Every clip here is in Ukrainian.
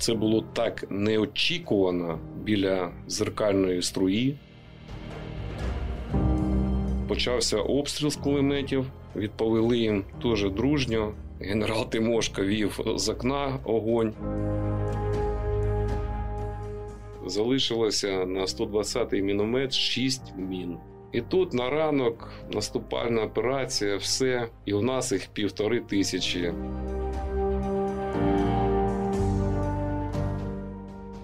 Це було так неочікувано біля дзеркальної струї. Почався обстріл з кулеметів, відповіли їм дуже дружньо. Генерал Тимошка вів з окна огонь. Залишилося на 120-й міномет 6 мін. І тут на ранок наступальна операція, все, і в нас їх 1500.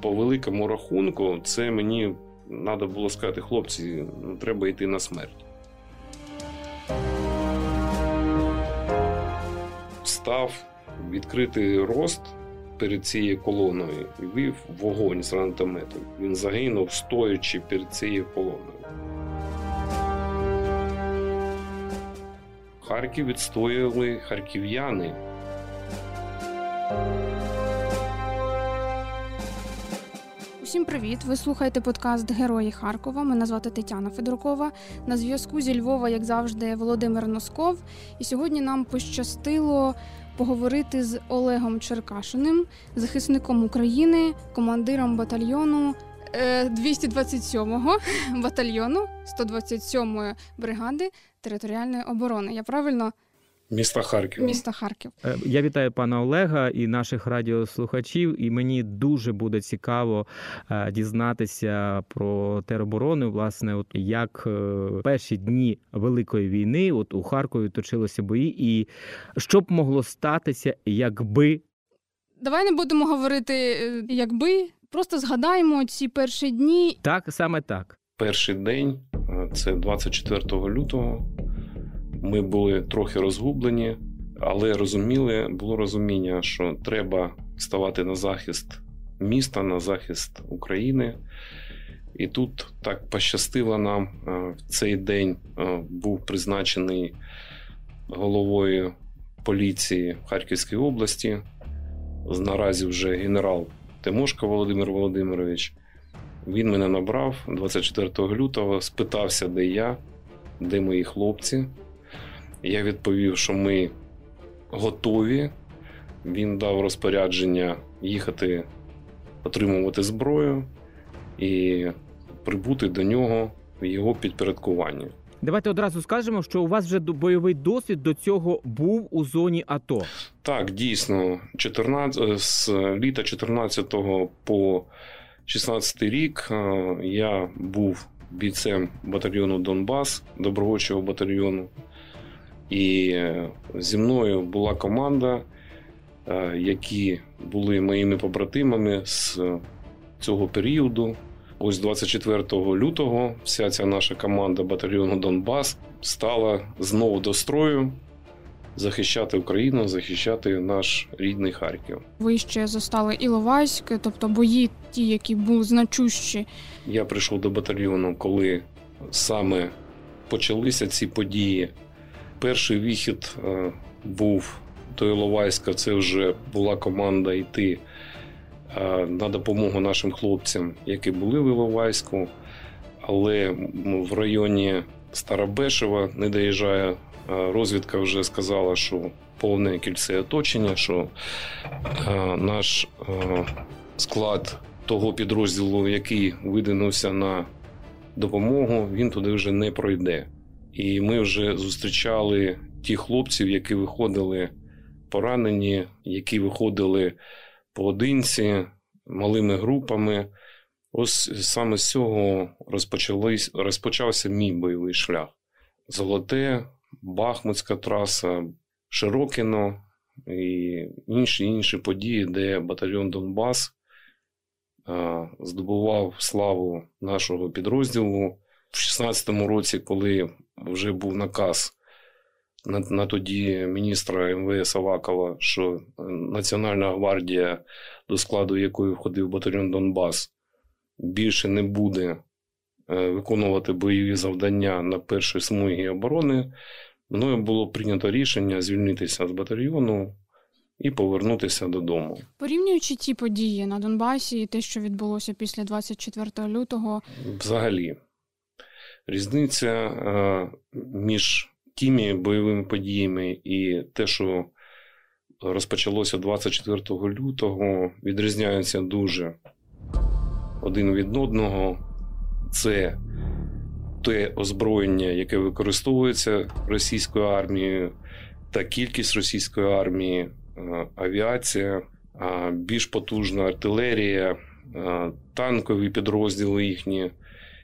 По великому рахунку, це мені треба було сказати: хлопці, треба йти на смерть. Став відкритий рост перед цією колоною і вів вогонь з гранатомету. Він загинув, стоячи перед цією колоною. Харків відстояли харків'яни. Всім привіт! Ви слухаєте подкаст «Герої Харкова». Мене звати Тетяна Федоркова. На зв'язку зі Львова, як завжди, Володимир Носков. І сьогодні нам пощастило поговорити з Олегом Черкашиним, захисником України, командиром батальйону 227-го батальйону 127-ї бригади територіальної оборони. Я правильно? Міста Харків. Міста Харків. Я вітаю пана Олега і наших радіослухачів, і мені дуже буде цікаво дізнатися про тероборону, власне, от як в перші дні Великої війни от у Харкові точилися бої, і що б могло статися, якби... Давай не будемо говорити «якби», просто згадаємо ці перші дні. Так, саме так. Перший день, це 24 лютого. Ми були трохи розгублені, але розуміли, було розуміння, що треба ставати на захист міста, на захист України. І тут так пощастило нам, в цей день був призначений головою поліції Харківської області, наразі вже генерал Тимошка Володимир Володимирович. Він мене набрав 24 лютого, спитався, де я, де мої хлопці. Я відповів, що ми готові. Він дав розпорядження їхати отримувати зброю і прибути до нього в його підпорядкуванні. Давайте одразу скажемо, що у вас вже бойовий досвід до цього був у зоні АТО. Так, дійсно. З літа 14 по 16 рік я був бійцем батальйону «Донбас», добровольчого батальйону. І зі мною була команда, які були моїми побратимами з цього періоду. Ось 24 лютого вся ця наша команда батальйону «Донбас» стала знову до строю захищати Україну, захищати наш рідний Харків. Ви ще застали Іловайськ, тобто бої ті, які були значущі. Я прийшов до батальйону, коли саме почалися ці події. Перший вихід був до Іловайська, це вже була команда йти на допомогу нашим хлопцям, які були в Іловайську, але в районі Старобешева не доїжджає. Розвідка вже сказала, що повне кільце оточення, що наш склад того підрозділу, який видвинувся на допомогу, він туди вже не пройде. І ми вже зустрічали ті хлопців, які виходили поранені, які виходили поодинці, малими групами. Ось саме з цього розпочався мій бойовий шлях. Золоте, Бахмутська траса, Широкіно і інші події, де батальйон «Донбас» здобував славу нашого підрозділу. В 16-му році, коли вже був наказ на тоді міністра МВС Авакова, що Національна гвардія, до складу якої входив батальйон «Донбас», більше не буде виконувати бойові завдання на першій смузі оборони, мною було прийнято рішення звільнитися з батальйону і повернутися додому. Порівнюючи ті події на Донбасі і те, що відбулося після 24 лютого? Взагалі. Різниця між тими бойовими подіями і те, що розпочалося 24 лютого, відрізняються дуже один від одного. Це те озброєння, яке використовується російською армією, та кількість російської армії, авіація, більш потужна артилерія, танкові підрозділи їхні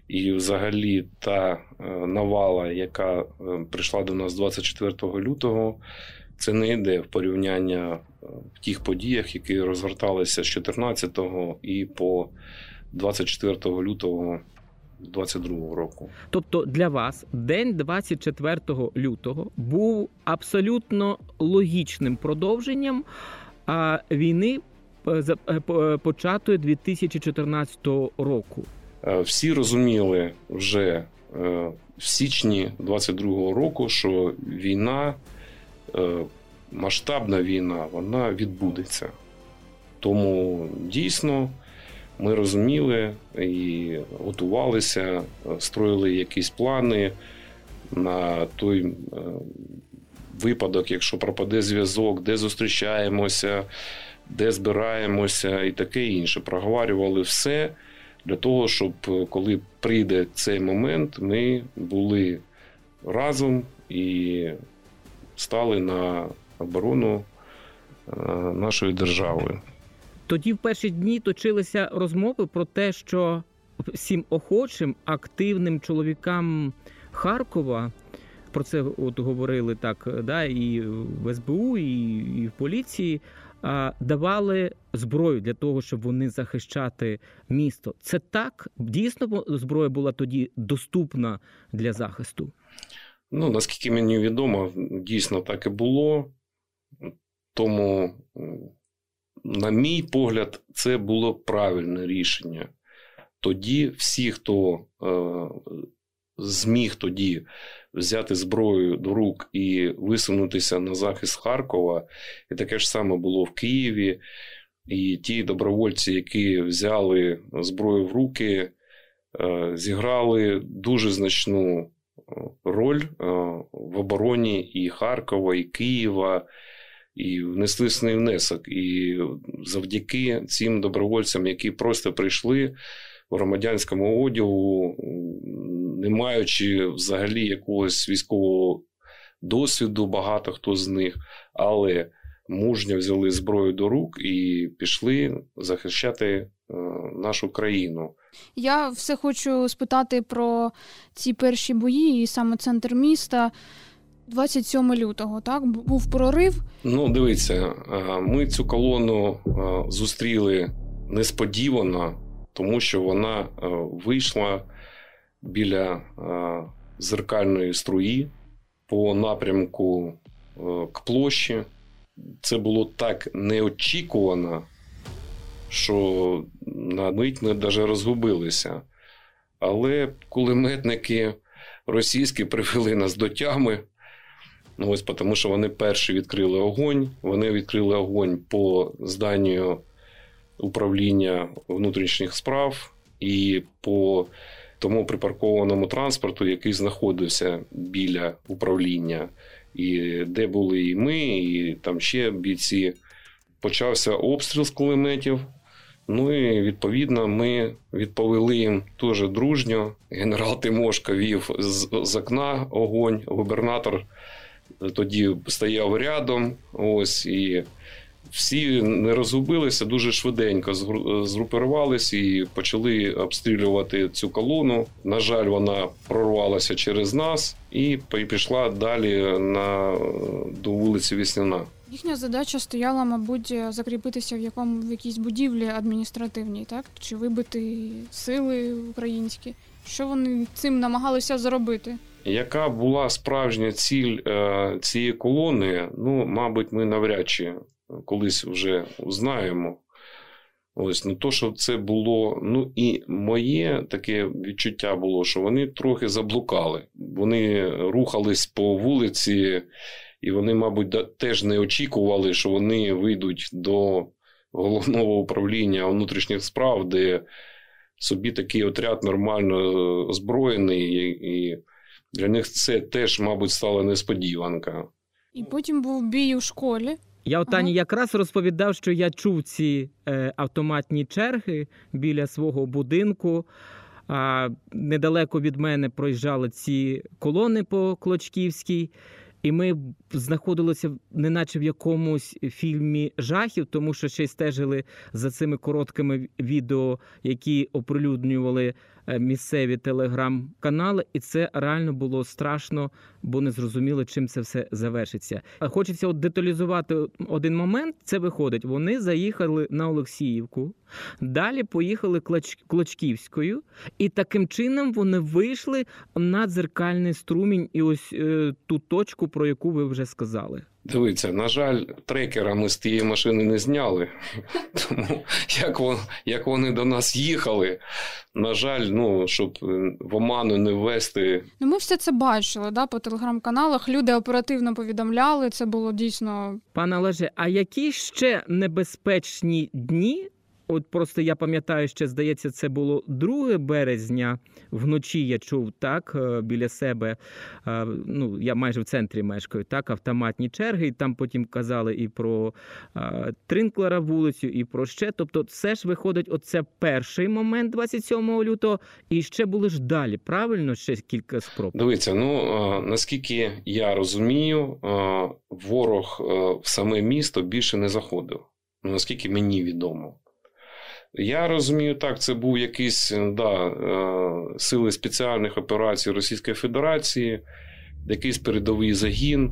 і взагалі та навала, яка прийшла до нас 24 лютого, це не йде в порівняння в тих подіях, які розгорталися з 14 і по 24 лютого 22-го року. Тобто для вас день 24 лютого був абсолютно логічним продовженням війни, початої 2014 року. Всі розуміли вже в січні 22-го року, що війна, масштабна війна, вона відбудеться. Тому дійсно ми розуміли і готувалися, строїли якісь плани на той випадок, якщо пропаде зв'язок, де зустрічаємося, де збираємося і таке інше. Проговорювали все для того, щоб коли прийде цей момент, ми були разом і стали на оборону нашої держави. Тоді в перші дні точилися розмови про те, що всім охочим, активним чоловікам Харкова, про це от говорили так, да, і в СБУ, і в поліції, давали зброю для того, щоб вони захищати місто. Це так? Дійсно зброя була тоді доступна для захисту? Ну, наскільки мені відомо, дійсно так і було. Тому, на мій погляд, це було правильне рішення. Тоді всі, хто зміг тоді взяти зброю до рук і висунутися на захист Харкова, і таке ж саме було в Києві, і ті добровольці, які взяли зброю в руки, зіграли дуже значну роль в обороні і Харкова, і Києва, і внесли свій внесок. І завдяки цим добровольцям, які просто прийшли в громадянському одягу, не маючи взагалі якогось військового досвіду, багато хто з них, але мужньо взяли зброю до рук і пішли захищати нашу країну. Я все хочу спитати про ці перші бої і саме центр міста. 27 лютого, так? Був прорив? Ну, дивіться, ми цю колону зустріли несподівано, тому що вона вийшла біля зеркальної струї по напрямку к площі. Це було так неочікувано, що на мить ми навіть розгубилися. Але кулеметники російські привели нас до тями. Ну, ось тому, що вони перші відкрили огонь. Вони відкрили огонь по зданню управління внутрішніх справ і по тому припаркованому транспорту, який знаходився біля управління. І де були і ми, і там ще бійці. Почався обстріл з кулеметів. Ну і, відповідно, ми відповіли їм дуже дружньо. Генерал Тимошка вів з окна огонь, губернатор тоді стояв рядом, ось, і всі не розгубилися, дуже швиденько згрупувалися і почали обстрілювати цю колону. На жаль, вона прорвалася через нас і пішла далі до вулиці Весняна. Їхня задача стояла, мабуть, закріпитися в якійсь будівлі адміністративній, так? Чи вибити сили українські? Що вони цим намагалися зробити? Яка була справжня ціль цієї колони, ну, мабуть, ми навряд чи колись вже узнаємо. Ось, ну, то, що це було, ну, і моє таке відчуття було, що вони трохи заблукали. Вони рухались по вулиці, і вони, мабуть, теж не очікували, що вони вийдуть до головного управління внутрішніх справ, де собі такий отряд нормально озброєний, і для них це теж, мабуть, стала несподіванка. І потім був бій у школі. Я от Тані якраз розповідав, що я чув ці автоматні черги біля свого будинку. Недалеко від мене проїжджали ці колони по Клочківській. І ми знаходилися неначе в якомусь фільмі жахів, тому що ще й стежили за цими короткими відео, які оприлюднювали місцеві телеграм-канали. І це реально було страшно, бо не зрозуміло, чим це все завершиться. Хочеться от деталізувати один момент. Це виходить, вони заїхали на Олексіївку, далі поїхали Клочківською, і таким чином вони вийшли на дзеркальний струмінь і ось ту точку, про яку ви вже сказали. Дивіться, на жаль, трекера ми з тієї машини не зняли, тому як вони до нас їхали, на жаль, ну, щоб в оману не ввести. Ну, ми все це бачили, да, по телеграм-каналах, люди оперативно повідомляли, це було дійсно... Пане Олеже, а які ще небезпечні дні? От просто я пам'ятаю, ще, здається, це було 2 березня, вночі я чув, так, біля себе, ну, я майже в центрі мешкаю, так, автоматні черги, і там потім казали і про Тринклера вулицю, і про ще, тобто все ж виходить, оце перший момент 27 лютого, і ще були ж далі, правильно, ще кілька спроб? Дивіться, ну, наскільки я розумію, ворог в саме місто більше не заходив, наскільки мені відомо. Я розумію, так, це був якийсь, да, сили спеціальних операцій Російської Федерації, якийсь передовий загін,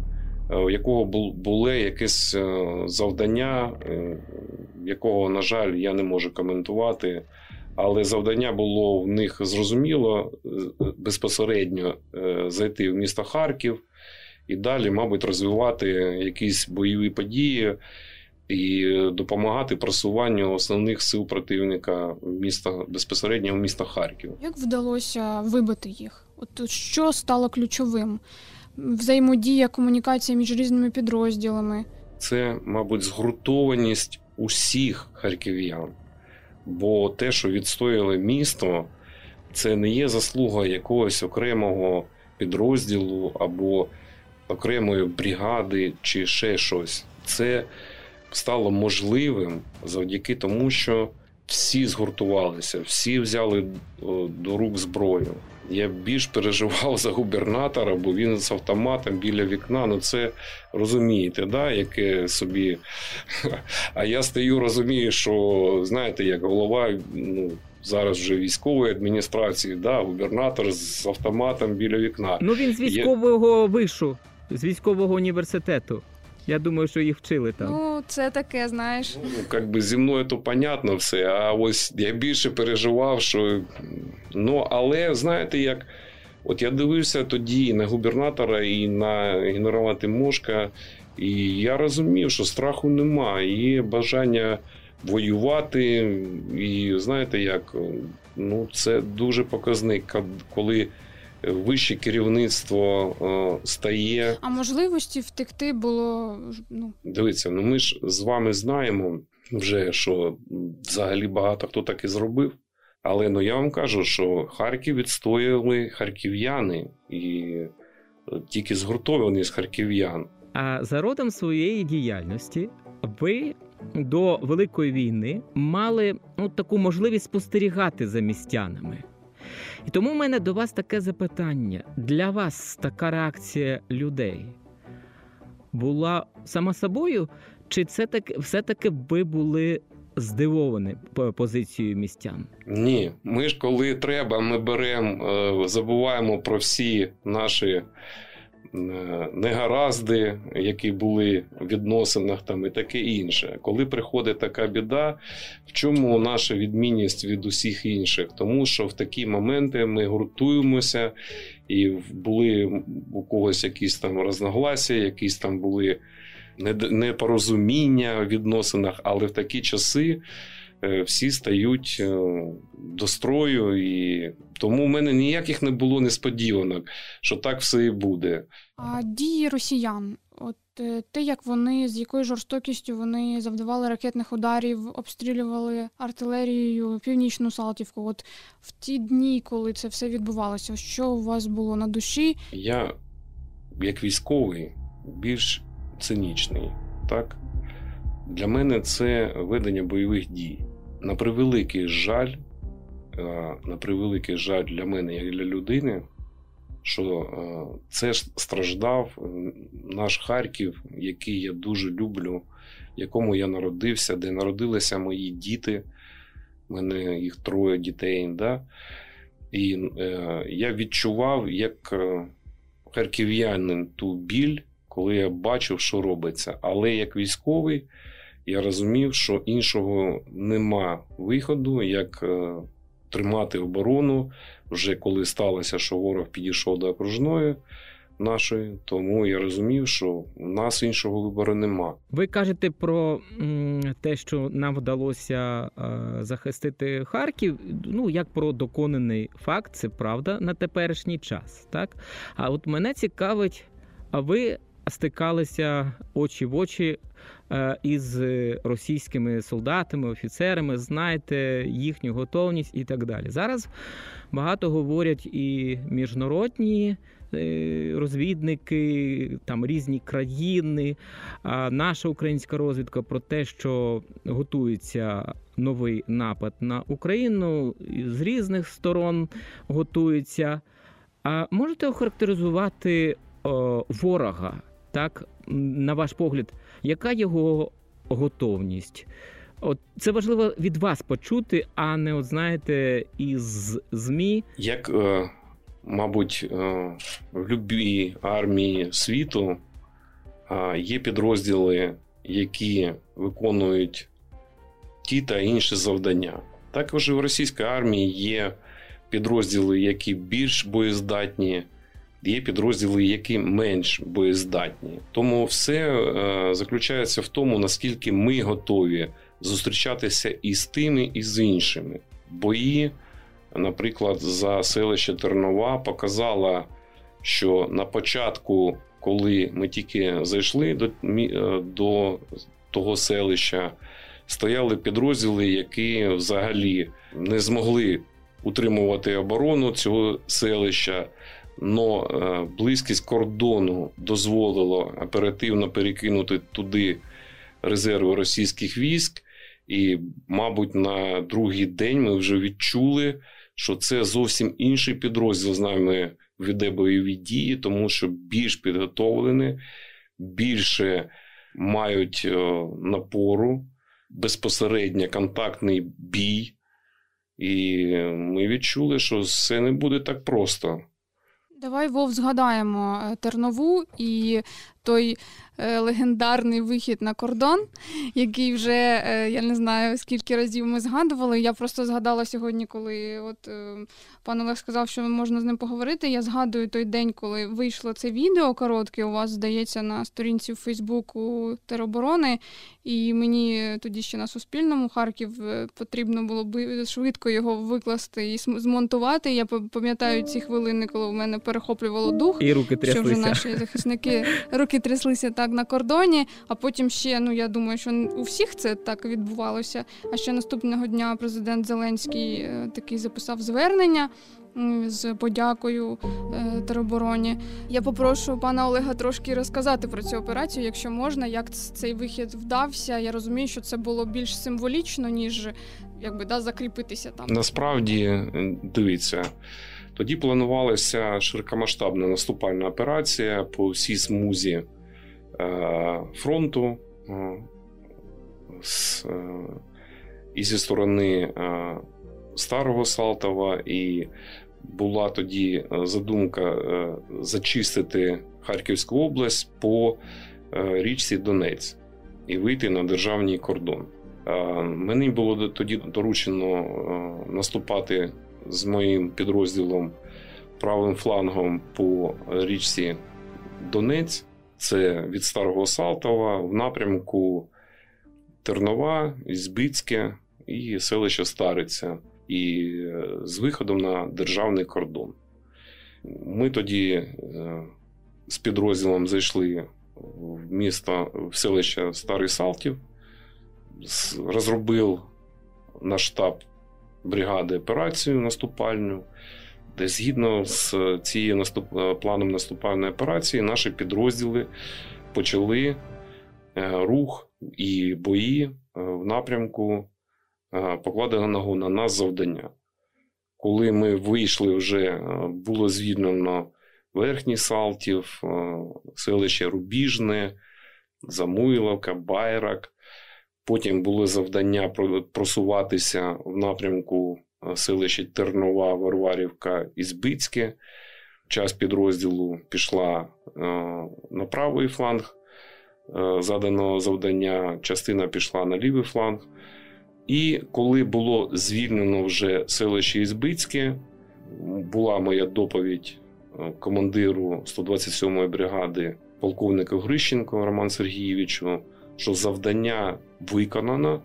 у якого було якесь завдання, якого, на жаль, я не можу коментувати, але завдання було в них зрозуміло безпосередньо зайти в місто Харків і далі, мабуть, розвивати якісь бойові події і допомагати просуванню основних сил противника безпосередньо в місто Харків. Як вдалося вибити їх? От що стало ключовим? Взаємодія, комунікація між різними підрозділами? Це, мабуть, згуртованість усіх харків'ян. Бо те, що відстояли місто, це не є заслуга якогось окремого підрозділу або окремої бригади чи ще щось. Це стало можливим завдяки тому, що всі згуртувалися, всі взяли до рук зброю. Я більш переживав за губернатора, бо він з автоматом біля вікна, ну це розумієте, да, яке собі... А я стою, розумію, що, знаєте, як голова, ну, зараз вже військової адміністрації, да, губернатор з автоматом біля вікна. Ну він з військового вишу, з військового університету. Я думаю, що їх вчили там. Ну, це таке, знаєш. Ну, якби зі мною то понятно все, а ось я більше переживав, що... Ну, але, знаєте, як... От я дивився тоді і на губернатора, і на генерала Тимошка, і я розумів, що страху нема, є бажання воювати, і, знаєте, як... Ну, це дуже показник, коли... Вище керівництво стає. А можливості втекти було... Ну. Дивіться, ну ми ж з вами знаємо вже, що взагалі багато хто так і зробив. Але ну я вам кажу, що Харків відстояли харків'яни і тільки згуртовані з харків'ян. А за родом своєї діяльності ви до Великої війни мали, ну, таку можливість спостерігати за містянами. І тому в мене до вас таке запитання. Для вас така реакція людей була сама собою, чи це так, все-таки ви були здивовані позицією містян? Ні. Ми ж коли треба, ми беремо, забуваємо про всі наші негаразди, які були в відносинах там і таке інше. Коли приходить така біда, в чому наша відмінність від усіх інших? Тому що в такі моменти ми гуртуємося, і були у когось якісь там розногласія, якісь там були непорозуміння в відносинах, але в такі часи всі стають до строю, і тому в мене ніяких не було несподіванок, що так все і буде. А дії росіян, от те, як вони, з якою жорстокістю вони завдавали ракетних ударів, обстрілювали артилерією Північну Салтівку, от в ті дні, коли це все відбувалося, що у вас було на душі? Я, як військовий, більш цинічний, так? Для мене це ведення бойових дій. На превеликий жаль для мене, як для людини, що це страждав наш Харків, який я дуже люблю, в якому я народився, де народилися мої діти. У мене їх 3 дітей. Да? І я відчував, як харків'янин, ту біль, коли я бачив, що робиться. Але як військовий я розумів, що іншого нема виходу, як тримати оборону. Вже коли сталося, що ворог підійшов до окружної нашої, тому я розумів, що в нас іншого вибору нема. Ви кажете про те, що нам вдалося захистити Харків, ну, як про доконаний факт, це правда, на теперішній час, так? А от мене цікавить, а ви стикалися очі в очі із російськими солдатами, офіцерами, знаєте їхню готовність і так далі. Зараз багато говорять і міжнародні розвідники, там різні країни, наша українська розвідка про те, що готується новий напад на Україну, з різних сторон готується. А можете охарактеризувати ворога? Так, на ваш погляд, яка його готовність? От це важливо від вас почути, а не, от знаєте, із ЗМІ. Як, мабуть, в любій армії світу є підрозділи, які виконують ті та інші завдання. Також і в російській армії є підрозділи, які більш боєздатні, є підрозділи, які менш боєздатні. Тому все заключається в тому, наскільки ми готові зустрічатися і з тими, і з іншими. Бої, наприклад, за селище Тернова показало, що на початку, коли ми тільки зайшли до того селища, стояли підрозділи, які взагалі не змогли утримувати оборону цього селища. Но близькість кордону дозволило оперативно перекинути туди резерви російських військ. І, мабуть, на другий день ми вже відчули, що це зовсім інший підрозділ з нами веде бойові дії, тому що більш підготовлені, більше мають напору, безпосередньо контактний бій. І ми відчули, що це не буде так просто. Давай, Вов, згадаємо Тернову і той легендарний вихід на кордон, який вже, я не знаю, скільки разів ми згадували. Я просто згадала сьогодні, коли от пан Олег сказав, що можна з ним поговорити. Я згадую той день, коли вийшло це відео коротке, у вас, здається, на сторінці в Фейсбуку тероборони. І мені тоді ще на Суспільному Харків потрібно було б швидко його викласти і змонтувати. Я пам'ятаю ці хвилини, коли в мене перехоплювало дух. І руки тряслися. Що вже наші захисники руки тряслися так на кордоні, а потім ще, я думаю, що у всіх це так відбувалося. А ще наступного дня президент Зеленський такий записав звернення з подякою теробороні. Я попрошу пана Олега трошки розказати про цю операцію, якщо можна, як цей вихід вдався. Я розумію, що це було більш символічно, ніж закріпитися там. Насправді, дивіться, тоді планувалася широкомасштабна наступальна операція по всій смузі фронту і зі сторони Старого Салтова, і була тоді задумка зачистити Харківську область по річці Донець і вийти на державний кордон. Мені було тоді доручено наступати з моїм підрозділом правим флангом по річці Донець. Це від Старого Салтова в напрямку Тернова, Ізбицьке і селище Стариця. І з виходом на державний кордон. Ми тоді з підрозділом зайшли в селище Старий Салтів, розробив наш штаб бригади операцію наступальну, де згідно з цією планом наступальної операції наші підрозділи почали рух і бої в напрямку покладеного на нас завдання. Коли ми вийшли, вже було звільнено Верхній Салтів, селище Рубіжне, Замуйловка, Байрак. Потім було завдання просуватися в напрямку селища Тернова, Варварівка, Ізбицьке. Час підрозділу пішла на правий фланг заданого завдання, частина пішла на лівий фланг. І коли було звільнено вже селище Ізбицьке, була моя доповідь командиру 127-ї бригади полковнику Грищенко Роману Сергійовичу, що завдання виконано,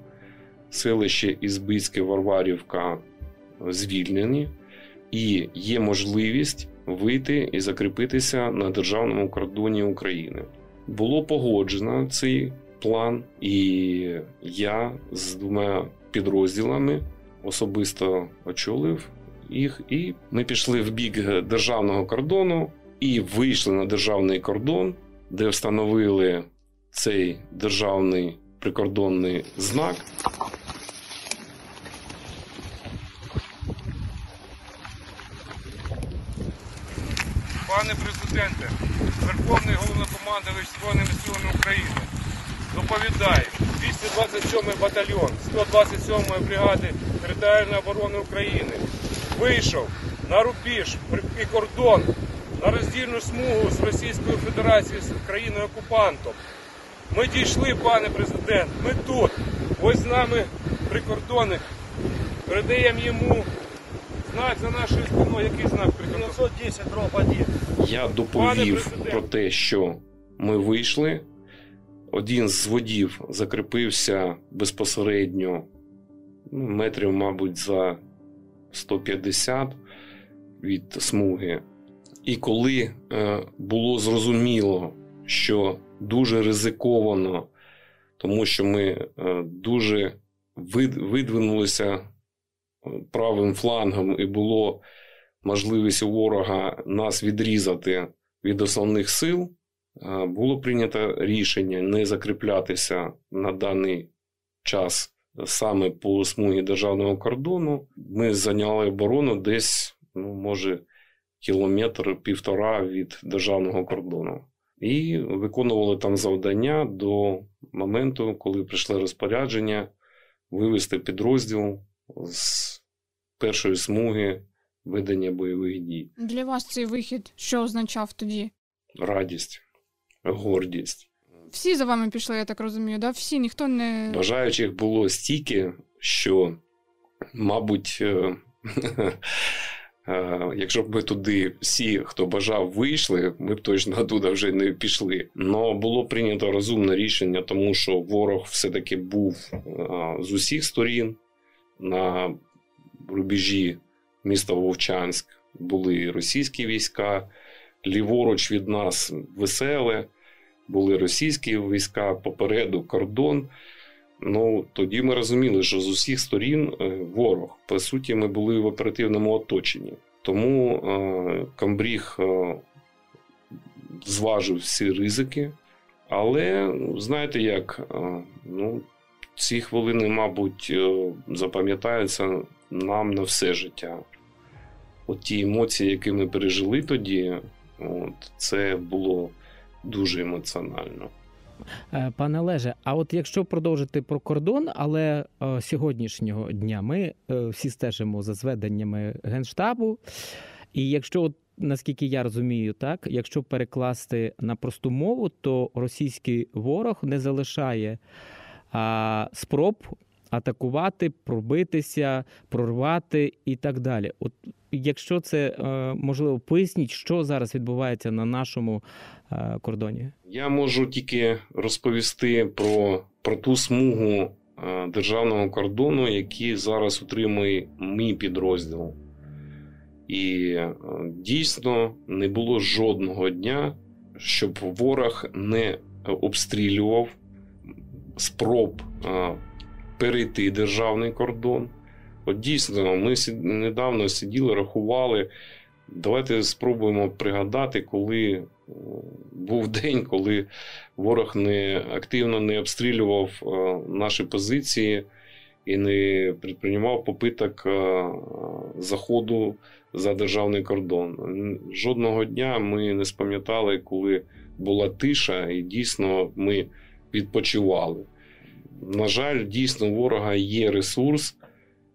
селище Ізбицьке, Варварівка звільнені, і є можливість вийти і закріпитися на державному кордоні України. Було погоджено цей план, і я з двома підрозділами особисто очолив їх, і ми пішли в бік державного кордону і вийшли на державний кордон, де встановили цей державний прикордонний знак. Пане президенте, Верховний Головнокомандувач Збройними силами України, доповідаю, 227-й батальйон 127-ї бригади територіальної оборони України вийшов на рубіж і кордон, на роздільну смугу з Російською Федерацією, з країною-окупантом. Ми дійшли, пане президент, ми тут. Ось з нами прикордонник. Передаємо йому знак за нашою спиною. Який знак? 910-1. Я доповів про те, що ми вийшли. Один з водів закріпився безпосередньо метрів, мабуть, за 150 від смуги. І коли було зрозуміло, що дуже ризиковано, тому що ми дуже видвинулися правим флангом, і було можливість у ворога нас відрізати від основних сил, було прийнято рішення не закріплятися на даний час саме по смузі державного кордону. Ми зайняли оборону десь, може, кілометр-півтора від державного кордону. І виконували там завдання до моменту, коли прийшло розпорядження вивести підрозділ з першої смуги ведення бойових дій. Для вас цей вихід що означав тоді? Радість, гордість. Всі за вами пішли, я так розумію, да? Всі, ніхто не... Бажаючих було стільки, що, мабуть, якщо б ми туди всі, хто бажав, вийшли, ми б точно туди вже не пішли. Но було прийнято розумне рішення, тому що ворог все-таки був з усіх сторін. На рубежі міста Вовчанськ були російські війська, ліворуч від нас Веселе, були російські війська, попереду кордон. Ну, тоді ми розуміли, що з усіх сторін ворог. По суті, ми були в оперативному оточенні. Тому комбріг зважив всі ризики. Але, знаєте як, ці хвилини, мабуть, запам'ятаються нам на все життя. От ті емоції, які ми пережили тоді, це було дуже емоціонально. Пане Олеже, а от якщо продовжити про кордон, але сьогоднішнього дня ми всі стежимо за зведеннями Генштабу, і якщо, наскільки я розумію, так, якщо перекласти на просту мову, то російський ворог не залишає спроб атакувати, пробитися, прорвати і так далі. От якщо це можливо, поясніть, що зараз відбувається на нашому кордоні? Я можу тільки розповісти про ту смугу державного кордону, який зараз утримує мій підрозділ. І дійсно не було жодного дня, щоб ворог не обстрілював спроб перейти державний кордон. От дійсно, ми недавно сиділи, рахували, Давайте спробуємо пригадати, коли був день, коли ворог активно не обстрілював наші позиції і не предприймав попиток заходу за державний кордон. Жодного дня ми не спам'ятали, коли була тиша, і дійсно ми відпочивали. На жаль, дійсно, у ворога є ресурс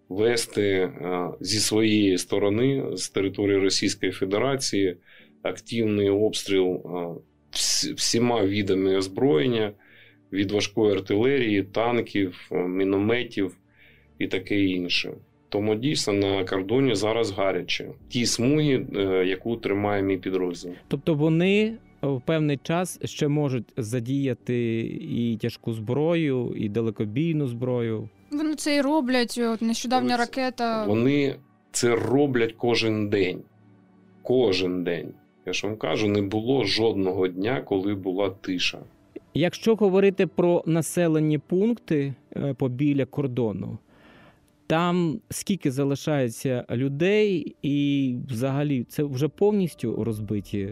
вести зі своєї сторони, з території Російської Федерації, активний обстріл всіма видами озброєння, від важкої артилерії, танків, мінометів і таке інше. Тому дійсно на кордоні зараз гаряче. Ті смуги, яку тримає мій підрозділ. Тобто вони в певний час ще можуть задіяти і тяжку зброю, і далекобійну зброю? Вони це і роблять, нещодавня ракета. Вони це роблять кожен день. Кожен день. Я ж вам кажу, не було жодного дня, коли була тиша. Якщо говорити про населені пункти побіля кордону, там скільки залишається людей і взагалі це вже повністю розбиті?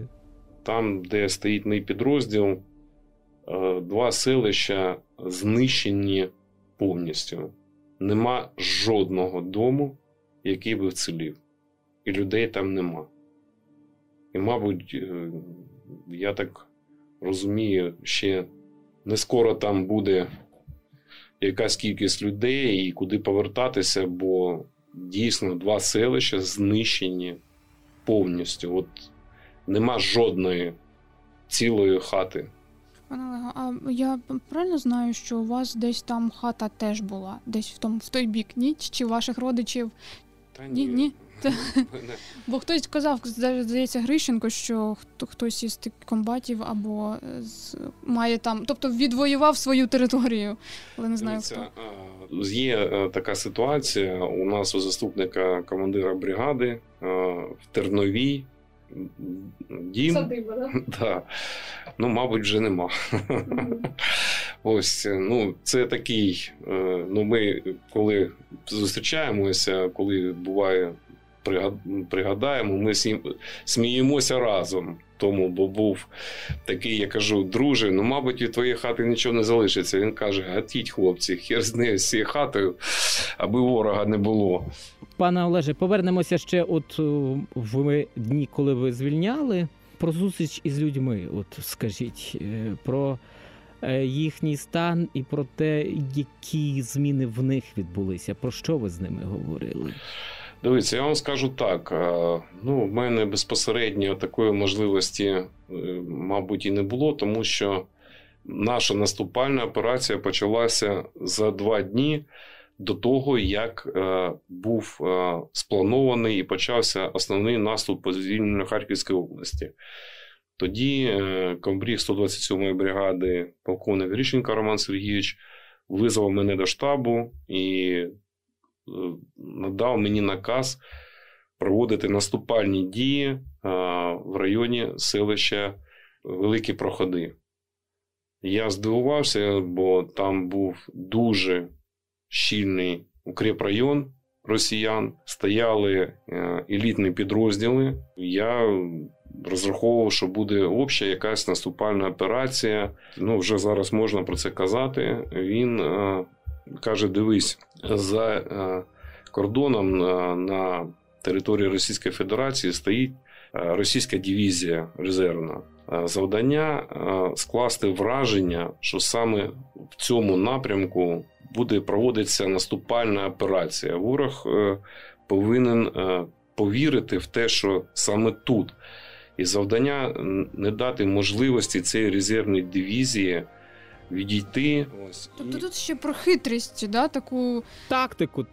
Там, де стоїть мій підрозділ, 2 селища знищені повністю. Нема жодного дому, який би вцілів. І людей там нема. І, мабуть, я так розумію, ще не скоро там буде якась кількість людей і куди повертатися, бо дійсно 2 селища знищені повністю. От нема жодної цілої хати. Пане Олега, а я правильно знаю, що у вас десь там хата теж була? Десь в той бік, ні? Чи ваших родичів? Та ні. Ні? Бо хтось казав, здається, Грищенко, що хтось із комбатів або має там, тобто відвоював свою територію, але не знаю хто. Є така ситуація у нас у заступника командира бригади в Терновій. Дім. Садиба, да? Да. Ну, мабуть, вже нема. Ось, ну, це такий, ну, ми коли зустрічаємося, коли буває, пригадаємо, ми сміємося разом. Тому, бо був такий, я кажу, друже, ну, мабуть, від твоєї хати нічого не залишиться. Він каже, гатіть, хлопці, хер з нею, з цією хатою, аби ворога не було. Пане Олеже, повернемося ще в дні, коли ви звільняли, про зустріч із людьми, скажіть, про їхній стан і про те, які зміни в них відбулися, про що ви з ними говорили? Дивіться, я вам скажу так, в мене безпосередньо такої можливості, мабуть, і не було, тому що наша наступальна операція почалася за 2 дні до того, як був спланований і почався основний наступ по звільненню Харківської області. Тоді комбриг 127-ї бригади полковник Грищенко Роман Сергійович визвав мене до штабу і надав мені наказ проводити наступальні дії в районі селища Великі Проходи. Я здивувався, бо там був дуже щільний укріпрайон росіян, стояли елітні підрозділи. Я розраховував, що буде обща якась наступальна операція. Вже зараз можна про це казати. Він каже, дивись, за кордоном на території Російської Федерації стоїть російська дивізія резервна. Завдання скласти враження, що саме в цьому напрямку буде проводитися наступальна операція. Ворог повинен повірити в те, що саме тут. І завдання не дати можливості цієї резервної дивізії відійти. Тобто тут ще про хитрість, да? Таку тактику.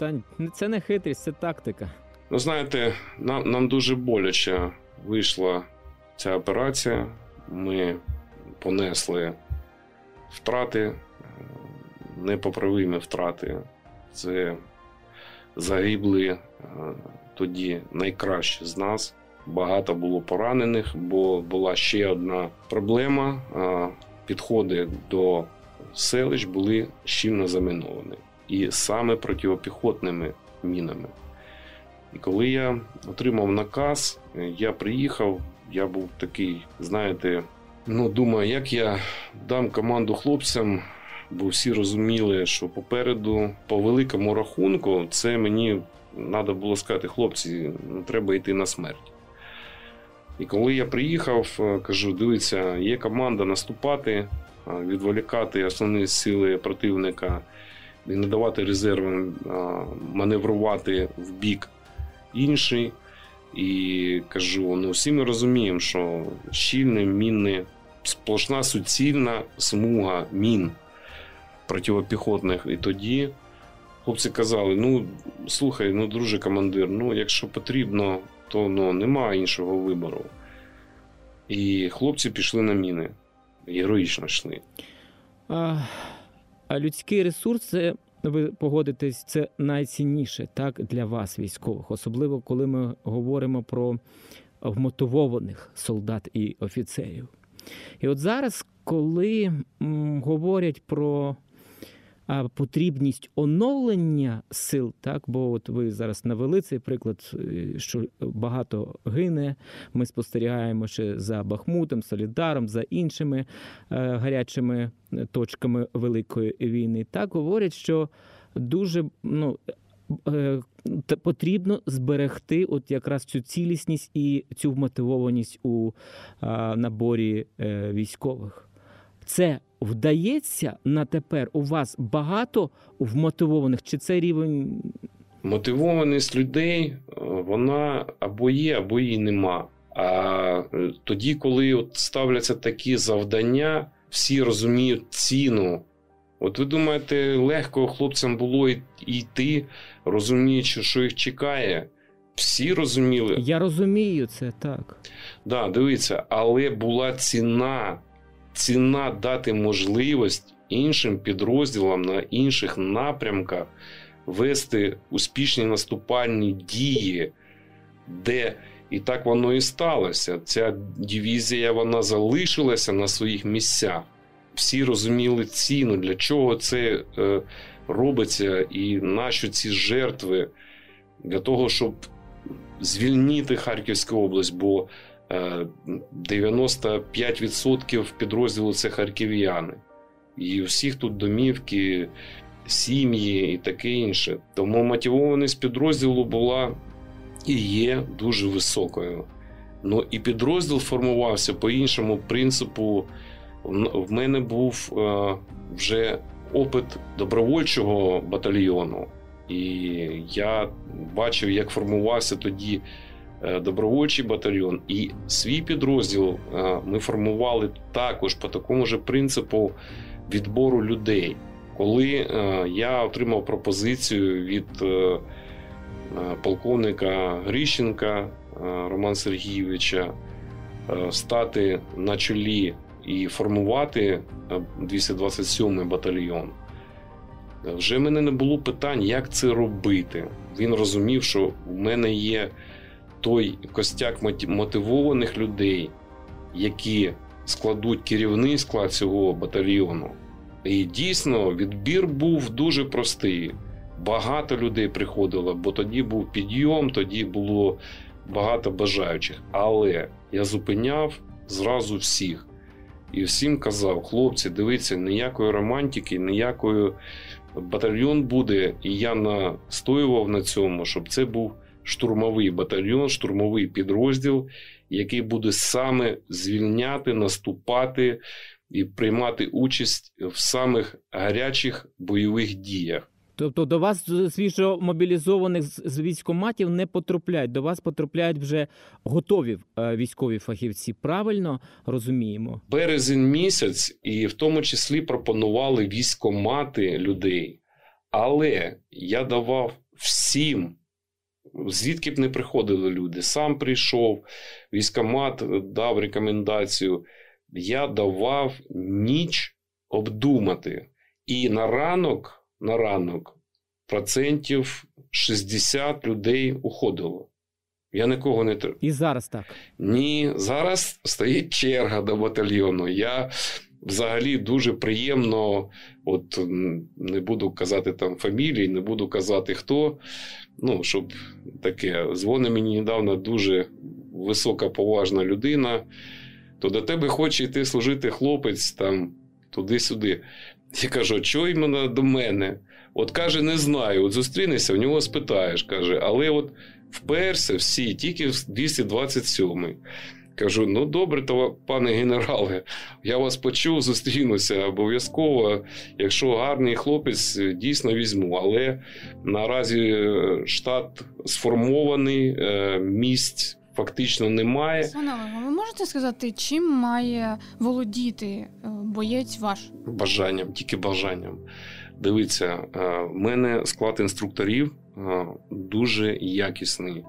Це не хитрість, це тактика. Знаєте, нам дуже боляче вийшла ця операція. Ми понесли втрати, непоправимі втрати. Це загибли тоді найкращі з нас. Багато було поранених, бо була ще одна проблема. Підходи до селищ були щільно заміновані. І саме протипіхотними мінами. І коли я отримав наказ, я приїхав, я був такий, знаєте, думаю, як я дам команду хлопцям, бо всі розуміли, що попереду, по великому рахунку, це мені треба було сказати: хлопці, треба йти на смерть. І коли я приїхав, кажу: дивіться, є команда наступати, відволікати основні сили противника, не давати резервам маневрувати в бік інший. І кажу, всі ми розуміємо, що щільне мінне, сплошна суцільна смуга мін протипіхотних. І тоді хлопці казали: слухай, друже командир, якщо потрібно, то немає іншого вибору. І хлопці пішли на міни, героїчно йшли. А людський ресурс, це, ви погодитесь, це найцінніше, так, для вас, військових, особливо коли ми говоримо про вмотивованих солдат і офіцерів. І от зараз, коли говорять про потрібність оновлення сил, так, бо от ви зараз навели цей приклад, що багато гине, ми спостерігаємо ще за Бахмутом, Солідаром, за іншими гарячими точками Великої війни, так, говорять, що дуже потрібно зберегти от якраз цю цілісність і цю вмотивованість у наборі військових. Це вдається на тепер? У вас багато вмотивованих? Чи це рівень? Мотивованість людей, вона або є, або її нема. А тоді, коли от ставляться такі завдання, всі розуміють ціну. От ви думаєте, легко хлопцям було йти, розуміючи, що їх чекає? Всі розуміли. Я розумію це, так. Да, дивіться, але була ціна. Ціна дати можливість іншим підрозділам на інших напрямках вести успішні наступальні дії, де і так воно і сталося. Ця дивізія, вона залишилася на своїх місцях. Всі розуміли ціну, для чого це робиться і нащо ці жертви. Для того, щоб звільнити Харківську область, бо 95% підрозділу – це харків'яни. І у всіх тут домівки, сім'ї і таке інше. Тому мотивованість підрозділу була і є дуже високою. Ну і підрозділ формувався по іншому принципу. В мене був вже опит добровольчого батальйону. І я бачив, як формувався тоді добровольчий батальйон, і свій підрозділ ми формували також по такому ж принципу відбору людей. Коли я отримав пропозицію від полковника Грищенка Романа Сергійовича стати на чолі і формувати 227-й батальйон, вже в мене не було питань, як це робити. Він розумів, що в мене є той костяк мотивованих людей, які складуть керівний склад цього батальйону. І дійсно відбір був дуже простий. Багато людей приходило, бо тоді був підйом, тоді було багато бажаючих. Але я зупиняв зразу всіх. І всім казав: хлопці, дивіться, ніякої романтики, ніякої... Батальйон буде, і я настоював на цьому, щоб це був штурмовий батальйон, штурмовий підрозділ, який буде саме звільняти, наступати і приймати участь в самих гарячих бойових діях. Тобто до вас свіжо мобілізованих з військкоматів не потрапляють, до вас потрапляють вже готові військові фахівці, правильно розуміємо? Березень місяць, і в тому числі пропонували військкомати людей, але я давав всім, звідки б не приходили люди. Сам прийшов, військкомат дав рекомендацію. Я давав ніч обдумати. І на ранок процентів 60 людей уходило. Я нікого не... І зараз так? Ні, зараз стоїть черга до батальйону. Я взагалі дуже приємно, от не буду казати там фамілії, не буду казати хто, ну, щоб таке, дзвони мені недавно дуже висока, поважна людина, то до тебе хоче йти служити хлопець там туди-сюди. Я кажу, чого іменно до мене? От каже, не знаю, от зустрінешся, у нього спитаєш, каже, але от вперся всі, тільки в 227-й. Кажу, ну добре, то, пане генерале, я вас почув, зустрінуся обов'язково, якщо гарний хлопець, дійсно візьму. Але наразі штат сформований, місць фактично немає. Пане, ви можете сказати, чим має володіти боєць ваш? Бажанням, тільки бажанням. Дивіться, в мене склад інструкторів дуже якісний.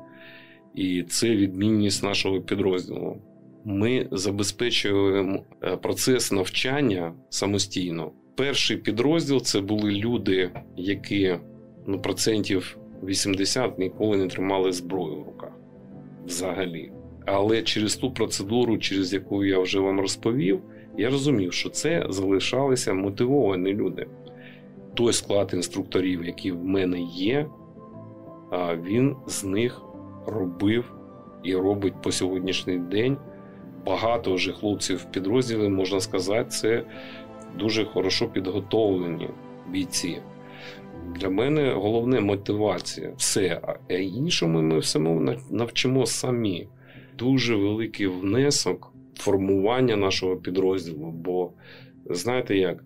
І це відмінність нашого підрозділу. Ми забезпечуємо процес навчання самостійно. Перший підрозділ – це були люди, які ну, процентів 80 ніколи не тримали зброю в руках. Взагалі. Але через ту процедуру, через яку я вже вам розповів, я розумів, що це залишалися мотивовані люди. Той склад інструкторів, який в мене є, він з них робив і робить по сьогоднішній день. Багато вже хлопців в підрозділі, можна сказати, це дуже хорошо підготовлені бійці. Для мене головне мотивація. Все. А іншому ми все навчимо самі. Дуже великий внесок в формування нашого підрозділу. Бо, знаєте як,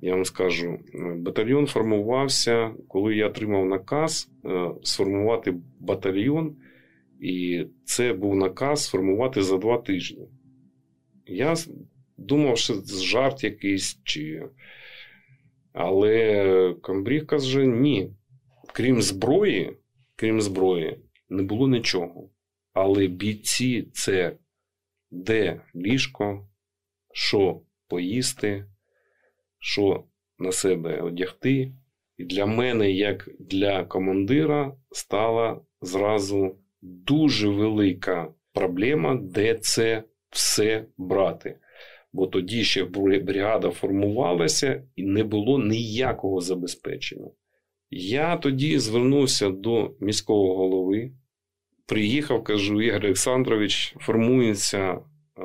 я вам скажу, батальйон формувався, коли я отримав наказ сформувати батальйон, і це був наказ сформувати за 2 тижні. Я думав, що це жарт якийсь, чи... але комбриг каже, ні. Крім зброї, не було нічого. Але бійці це де ліжко, що поїсти, що на себе одягти. І для мене, як для командира, стала зразу дуже велика проблема, де це все брати. Бо тоді ще бригада формувалася і не було ніякого забезпечення. Я тоді звернувся до міського голови, приїхав, кажу, Ігор Олександрович, формується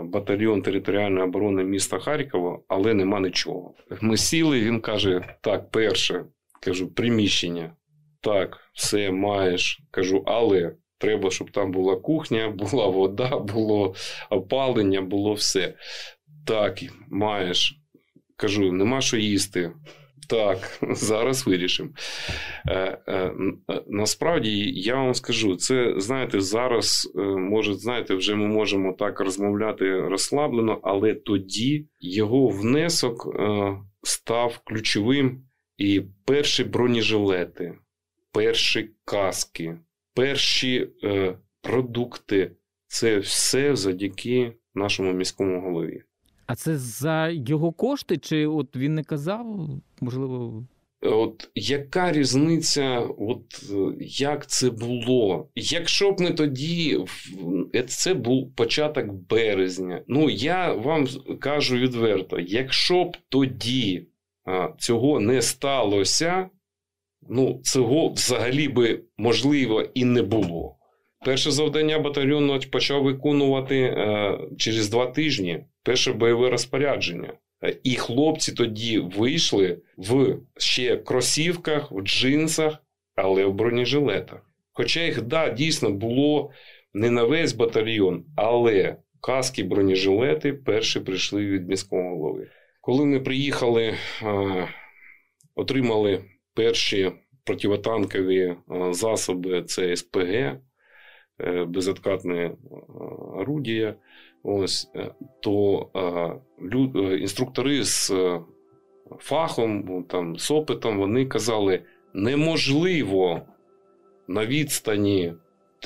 батальйон територіальної оборони міста Харкова, але нема нічого. Ми сіли, він каже, так, перше, кажу, приміщення, так, все маєш, кажу, але треба, щоб там була кухня, була вода, було опалення, було все. Так, маєш. Кажу, нема що їсти. Так, зараз вирішимо. Насправді, я вам скажу, це, знаєте, зараз, може, знаєте, вже ми можемо так розмовляти розслаблено, але тоді його внесок став ключовим. І перші бронежилети, перші каски, перші продукти – це все завдяки нашому міському голові. А це за його кошти? Чи от він не казав? Можливо... От яка різниця, от як це було? Якщо б ми тоді, це був початок березня. Ну, я вам кажу відверто, якщо б тоді цього не сталося, ну, цього взагалі би можливо і не було. Перше завдання батальйон почав виконувати через 2 тижні. Перше бойове розпорядження. І хлопці тоді вийшли в ще кросівках, в джинсах, але в бронежилетах. Хоча їх, да, дійсно було не на весь батальйон, але каски, бронежилети перші прийшли від міського голови. Коли ми приїхали, отримали перші противотанкові засоби, це СПГ, безоткатне орудія, ось, то інструктори з фахом, там, з опитом, вони казали, неможливо на відстані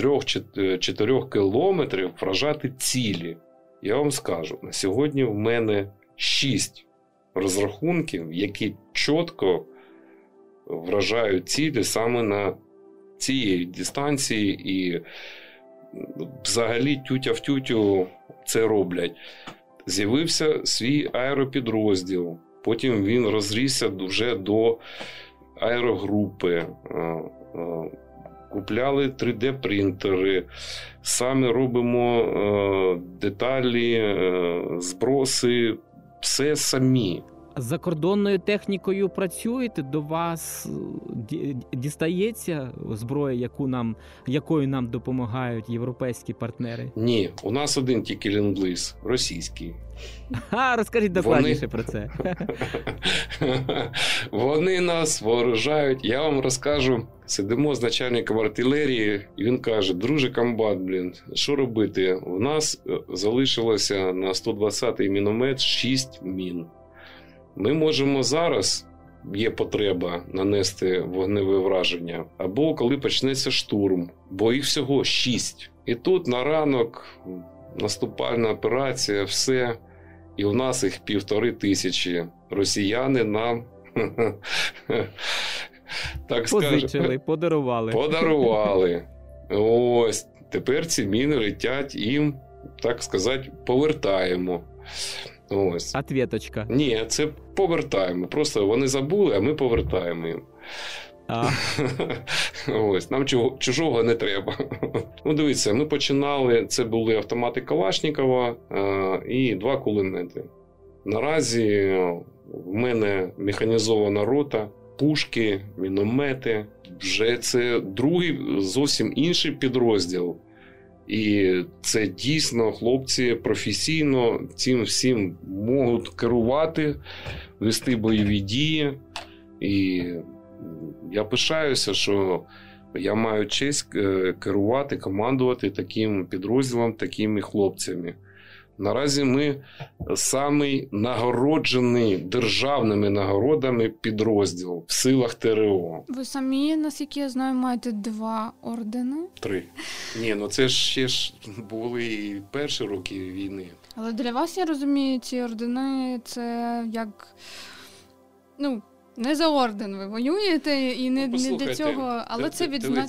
3-4 кілометрів вражати цілі. Я вам скажу, на сьогодні в мене 6 розрахунків, які чітко вражають цілі саме на цієї дистанції і взагалі тютя в тютю це роблять. з'явився свій аеропідрозділ. Потім він розрісся вже до аерогрупи. Купляли 3D-принтери, самі робимо деталі, зброси, все самі. З закордонною технікою працюєте? До вас дістається зброя, якою нам допомагають європейські партнери? Ні, у нас один тільки ленд-ліз – російський. Розкажіть докладніше про це. Вони нас вооружають. Я вам розкажу, сидимо з начальником артилерії, і він каже: друже комбат, блін, що робити? У нас залишилося на 120-й міномет 6 мін. Ми можемо зараз, є потреба, нанести вогневе враження, або коли почнеться штурм, бо їх всього 6. І тут на ранок наступальна операція, все, і в нас їх 1500. Росіяни нам, так скажемо, позичили, подарували. Подарували. Ось, тепер ці міни летять їм, так сказати, повертаємо. Ось. Отвіточка. Ні, це повертаємо. Просто вони забули, а ми повертаємо їм. Ось. Нам чужого не треба. Ну, дивіться, ми починали, це були автомати Калашнікова і 2 кулемети. Наразі в мене механізована рота, пушки, міномети. Вже це другий, зовсім інший підрозділ. І це дійсно хлопці професійно цим всім можуть керувати, вести бойові дії. І я пишаюся, що я маю честь керувати, командувати таким підрозділом, такими хлопцями. Наразі ми самий нагороджений державними нагородами підрозділ в силах ТРО. Ви самі, наскільки я знаю, маєте 2 ордени? 3. Ні, ну це ж ще ж були і перші роки війни. Але для вас, я розумію, ці ордени – це як, ну, не за орден ви воюєте і не, ну, не до цього, але це відзнак.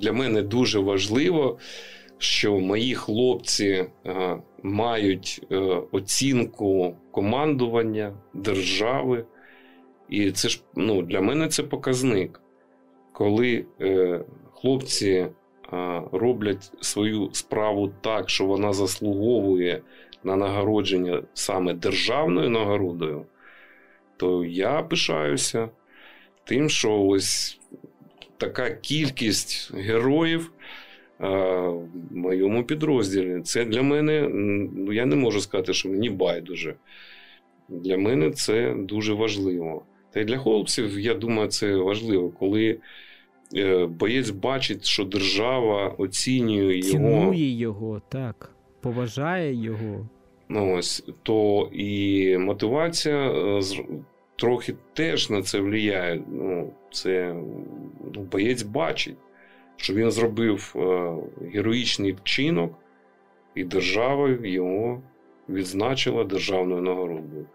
Для мене дуже важливо, що мої хлопці мають оцінку командування держави. І це ж, ну, для мене це показник. Коли хлопці роблять свою справу так, що вона заслуговує на нагородження саме державною нагородою, то я пишаюся тим, що ось така кількість героїв в моєму підрозділі. Це для мене, я не можу сказати, що мені байдуже. Для мене це дуже важливо. Та й для хлопців, я думаю, це важливо, коли боєць бачить, що держава оцінює його. Цінує його, так. Поважає його. Ну, ось, то і мотивація трохи теж на це впливає. Ну, це, ну, боєць бачить, що він зробив героїчний вчинок, і держава його відзначила державною нагородою.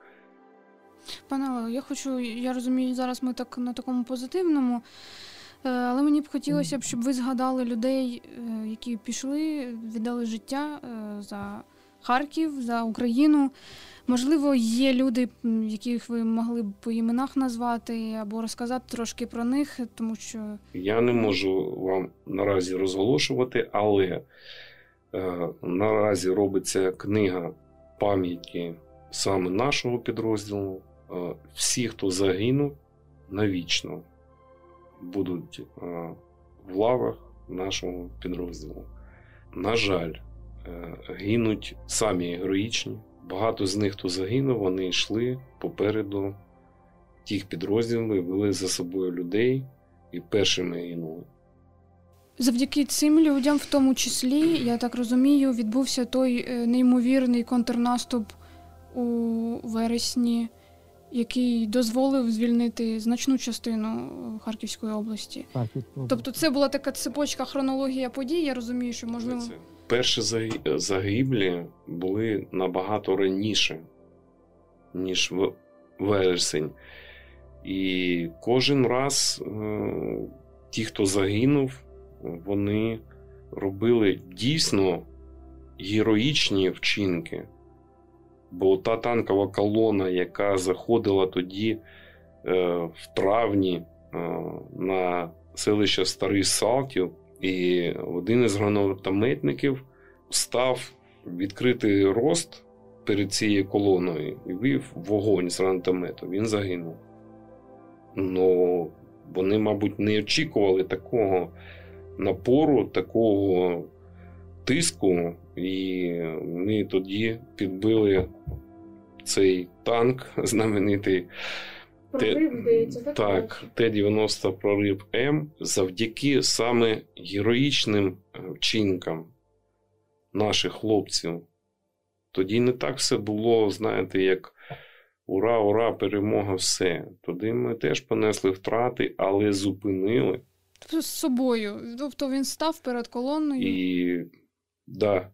Пане Олег, я розумію, зараз ми так на такому позитивному, але мені б хотілося, щоб ви згадали людей, які пішли, віддали життя за Харків, за Україну. Можливо, є люди, яких ви могли б по іменах назвати або розказати трошки про них, тому що... Я не можу вам наразі розголошувати, але наразі робиться книга пам'яті саме нашого підрозділу. Всі, хто загинув, навічно будуть в лавах нашого підрозділу. На жаль, гинуть самі героїчні. Багато з них, хто загинув, вони йшли попереду тих підрозділів, вели за собою людей і першими гинули. Завдяки цим людям, в тому числі, я так розумію, відбувся той неймовірний контрнаступ у вересні, який дозволив звільнити значну частину Харківської області. Тобто це була така цепочка, хронологія подій, я розумію, що можливо... Перші загиблі були набагато раніше, ніж вересень. І кожен раз ті, хто загинув, вони робили дійсно героїчні вчинки. Бо та танкова колона, яка заходила тоді в травні на селище Старий Салтів, і один із гранатометників став відкритий рост перед цією колоною і вів вогонь з гранатомету. Він загинув. Ну, вони, мабуть, не очікували такого напору, такого тиску, і ми тоді підбили цей танк, знаменитий Т-90 прорив М, завдяки саме героїчним вчинкам наших хлопців. Тоді не так все було, знаєте, як ура, ура, перемога, все. Тоді ми теж понесли втрати, але зупинили. З собою. Тобто він став перед колоною? І... Да.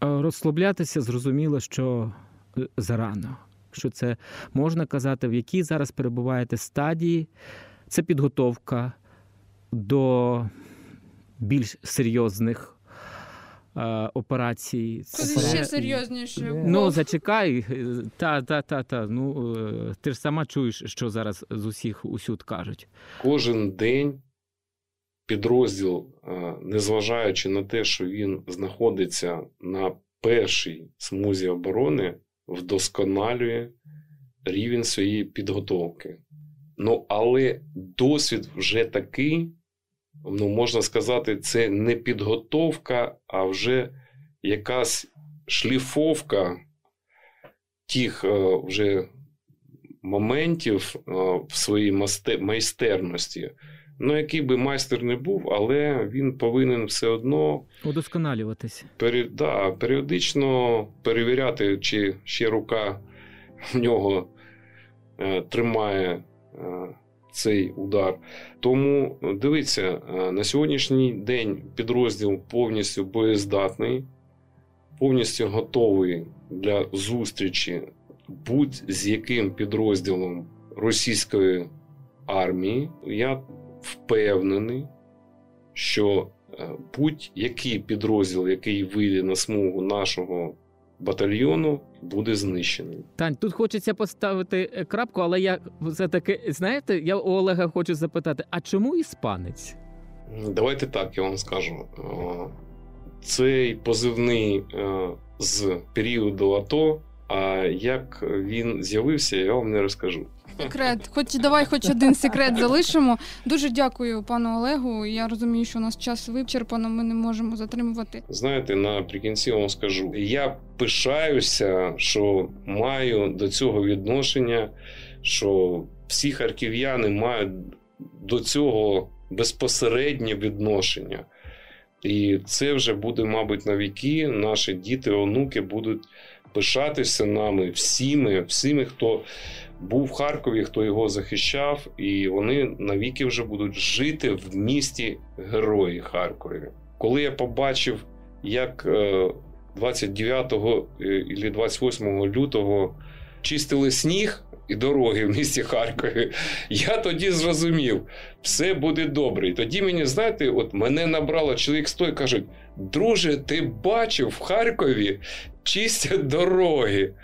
Розслаблятися зрозуміло, що зарано. Що це можна казати, в якій зараз перебуваєте стадії. Це підготовка до більш серйозних операцій. Ще серйозніше. Ну, зачекай. Та. Ну, ти ж сама чуєш, що зараз з усіх усюд кажуть. Кожен день підрозділ, незважаючи на те, що він знаходиться на першій смузі оборони, вдосконалює рівень своєї підготовки. Ну, але досвід вже такий, ну, можна сказати, це не підготовка, а вже якась шліфовка тих вже моментів в своїй майстерності. Ну, який би майстер не був, але він повинен все одно... Удосконалюватися. Періодично перевіряти, чи ще рука в нього тримає цей удар. Тому, дивіться, на сьогоднішній день підрозділ повністю боєздатний, повністю готовий для зустрічі будь-з яким підрозділом російської армії. Я впевнений, що будь-який підрозділ, який вийде на смугу нашого батальйону, буде знищений. Тань, тут хочеться поставити крапку, але я все-таки, знаєте, я у Олега хочу запитати, а чому іспанець? Давайте так, я вам скажу. Цей позивний з періоду АТО, а як він з'явився, я вам не розкажу. Секрет. Давай один секрет залишимо. Дуже дякую пану Олегу. Я розумію, що у нас час вичерпано, ми не можемо затримувати. Знаєте, наприкінці вам скажу. Я пишаюся, що маю до цього відношення, що всі харків'яни мають до цього безпосереднє відношення. І це вже буде, мабуть, на віки. Наші діти, онуки будуть пишатися нами всіми, хто був в Харкові, хто його захищав, і вони навіки вже будуть жити в місті Герої Харкові. Коли я побачив, як 29 і 28 лютого чистили сніг і дороги в місті Харкові, я тоді зрозумів, все буде добре. І тоді мені, знаєте, от мене набрало чоловік 100 і кажуть: друже, ти бачив, в Харкові чистять дороги.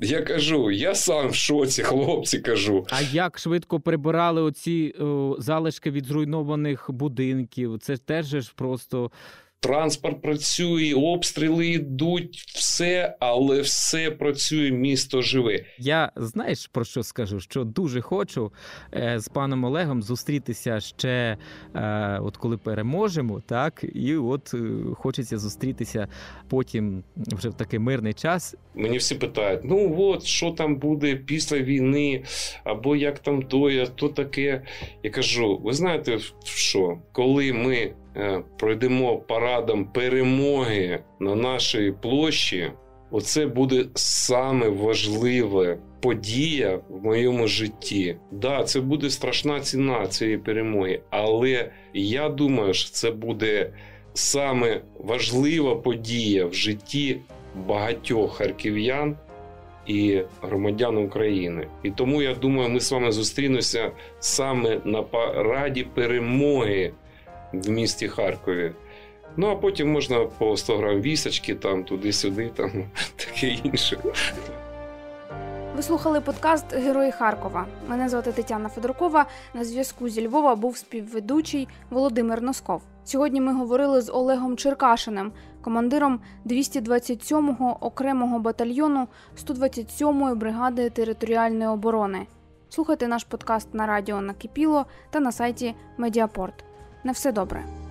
Я кажу, я сам в шоці, хлопці, кажу. А як швидко прибирали оці залишки від зруйнованих будинків? Це теж ж просто... Транспорт працює, обстріли йдуть, все, але все працює, місто живе. Я, знаєш, про що скажу? Що дуже хочу з паном Олегом зустрітися ще, от коли переможемо, так, і от хочеться зустрітися потім вже в такий мирний час. Мені всі питають, ну от, що там буде після війни, або як там доя, то таке. Я кажу, ви знаєте, що, коли ми пройдемо парадом перемоги на нашій площі, оце буде саме важлива подія в моєму житті. Да, це буде страшна ціна цієї перемоги, але я думаю, що це буде саме важлива подія в житті багатьох харків'ян і громадян України. І тому, я думаю, ми з вами зустрінемося саме на параді перемоги в місті Харкові. Ну, а потім можна по 100 грам вісочки, там, туди-сюди, там, таке інше. Ви слухали подкаст «Герої Харкова». Мене звати Тетяна Федоркова. На зв'язку зі Львова був співведучий Володимир Носков. Сьогодні ми говорили з Олегом Черкашиним, командиром 227-го окремого батальйону 127-ї бригади територіальної оборони. Слухайте наш подкаст на радіо «Накипіло» та на сайті «Медіапорт». На все добре.